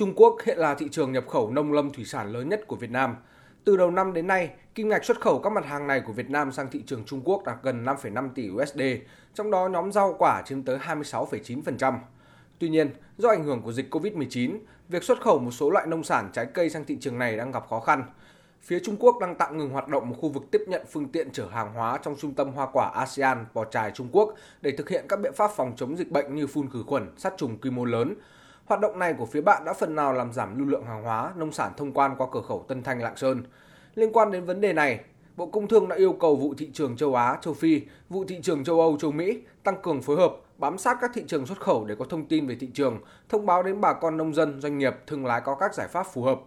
Trung Quốc hiện là thị trường nhập khẩu nông lâm thủy sản lớn nhất của Việt Nam. Từ đầu năm đến nay, kim ngạch xuất khẩu các mặt hàng này của Việt Nam sang thị trường Trung Quốc đạt gần 5,5 tỷ USD, trong đó nhóm rau quả chiếm tới 26,9%. Tuy nhiên, do ảnh hưởng của dịch Covid-19, việc xuất khẩu một số loại nông sản trái cây sang thị trường này đang gặp khó khăn. Phía Trung Quốc đang tạm ngừng hoạt động một khu vực tiếp nhận phương tiện chở hàng hóa trong trung tâm hoa quả ASEAN Bò Trài Trung Quốc để thực hiện các biện pháp phòng chống dịch bệnh như phun khử khuẩn, sát trùng quy mô lớn. Hoạt động này của phía bạn đã phần nào làm giảm lưu lượng hàng hóa, nông sản thông quan qua cửa khẩu Tân Thanh, Lạng Sơn. Liên quan đến vấn đề này, Bộ Công Thương đã yêu cầu vụ thị trường châu Á, châu Phi, vụ thị trường châu Âu, châu Mỹ tăng cường phối hợp, bám sát các thị trường xuất khẩu để có thông tin về thị trường, thông báo đến bà con nông dân, doanh nghiệp, thương lái có các giải pháp phù hợp.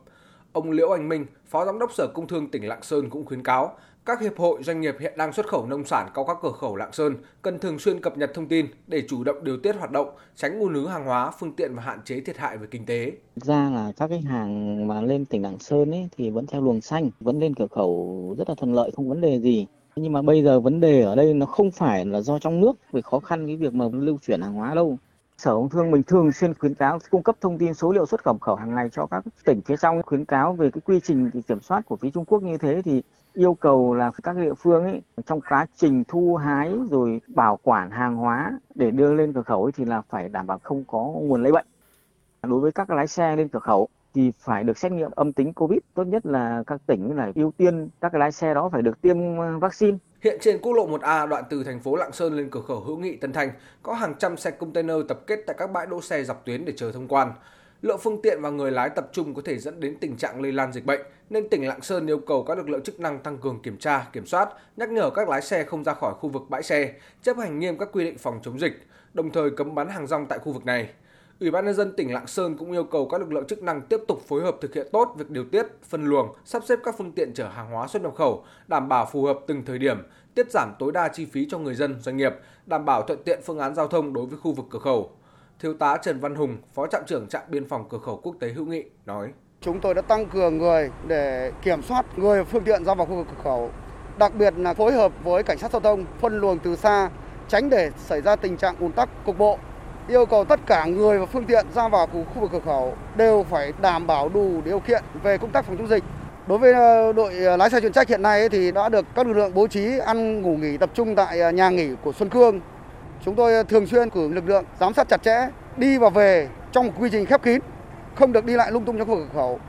Ông Liễu Anh Minh, Phó Giám đốc Sở Công Thương tỉnh Lạng Sơn cũng khuyến cáo, các hiệp hội doanh nghiệp hiện đang xuất khẩu nông sản qua các cửa khẩu Lạng Sơn cần thường xuyên cập nhật thông tin để chủ động điều tiết hoạt động, tránh ùn ứ hàng hóa, phương tiện và hạn chế thiệt hại về kinh tế. Ra là các cái hàng mà lên tỉnh Lạng Sơn ấy thì vẫn theo luồng xanh, vẫn lên cửa khẩu rất là thuận lợi, không vấn đề gì. Nhưng mà bây giờ vấn đề ở đây nó không phải là do trong nước về khó khăn cái việc mà lưu chuyển hàng hóa đâu. Sở Công Thương mình thường xuyên khuyến cáo cung cấp thông tin số liệu xuất khẩu hàng ngày cho các tỉnh phía trong, khuyến cáo về cái quy trình kiểm soát của phía Trung Quốc như thế thì yêu cầu là các địa phương ấy, trong quá trình thu hái rồi bảo quản hàng hóa để đưa lên cửa khẩu ấy, thì là phải đảm bảo không có nguồn lây bệnh. Đối với các lái xe lên cửa khẩu thì phải được xét nghiệm âm tính Covid, tốt nhất là các tỉnh là ưu tiên các lái xe đó phải được tiêm vaccine. Hiện trên Quốc lộ 1A đoạn từ thành phố Lạng Sơn lên cửa khẩu Hữu Nghị Tân Thanh có hàng trăm xe container tập kết tại các bãi đỗ xe dọc tuyến để chờ thông quan. Lượng phương tiện và người lái tập trung có thể dẫn đến tình trạng lây lan dịch bệnh, nên tỉnh Lạng Sơn yêu cầu các lực lượng chức năng tăng cường kiểm tra, kiểm soát, nhắc nhở các lái xe không ra khỏi khu vực bãi xe, chấp hành nghiêm các quy định phòng chống dịch, đồng thời cấm bán hàng rong tại khu vực này. Ủy ban nhân dân tỉnh Lạng Sơn cũng yêu cầu các lực lượng chức năng tiếp tục phối hợp thực hiện tốt việc điều tiết, phân luồng, sắp xếp các phương tiện chở hàng hóa xuất nhập khẩu, đảm bảo phù hợp từng thời điểm, tiết giảm tối đa chi phí cho người dân, doanh nghiệp, đảm bảo thuận tiện phương án giao thông đối với khu vực cửa khẩu. Thiếu tá Trần Văn Hùng, Phó trạm trưởng trạm biên phòng cửa khẩu quốc tế Hữu Nghị nói: "Chúng tôi đã tăng cường người để kiểm soát người và phương tiện ra vào khu vực cửa khẩu, đặc biệt là phối hợp với cảnh sát giao thông phân luồng từ xa, tránh để xảy ra tình trạng ùn tắc cục bộ. Yêu cầu tất cả người và phương tiện ra vào khu vực cửa khẩu đều phải đảm bảo đủ điều kiện về công tác phòng chống dịch. Đối với đội lái xe chuyên trách hiện nay thì đã được các lực lượng bố trí ăn ngủ nghỉ tập trung tại nhà nghỉ của Xuân Cương. Chúng tôi thường xuyên cử lực lượng giám sát chặt chẽ, đi và về trong một quy trình khép kín, không được đi lại lung tung trong khu vực cửa khẩu."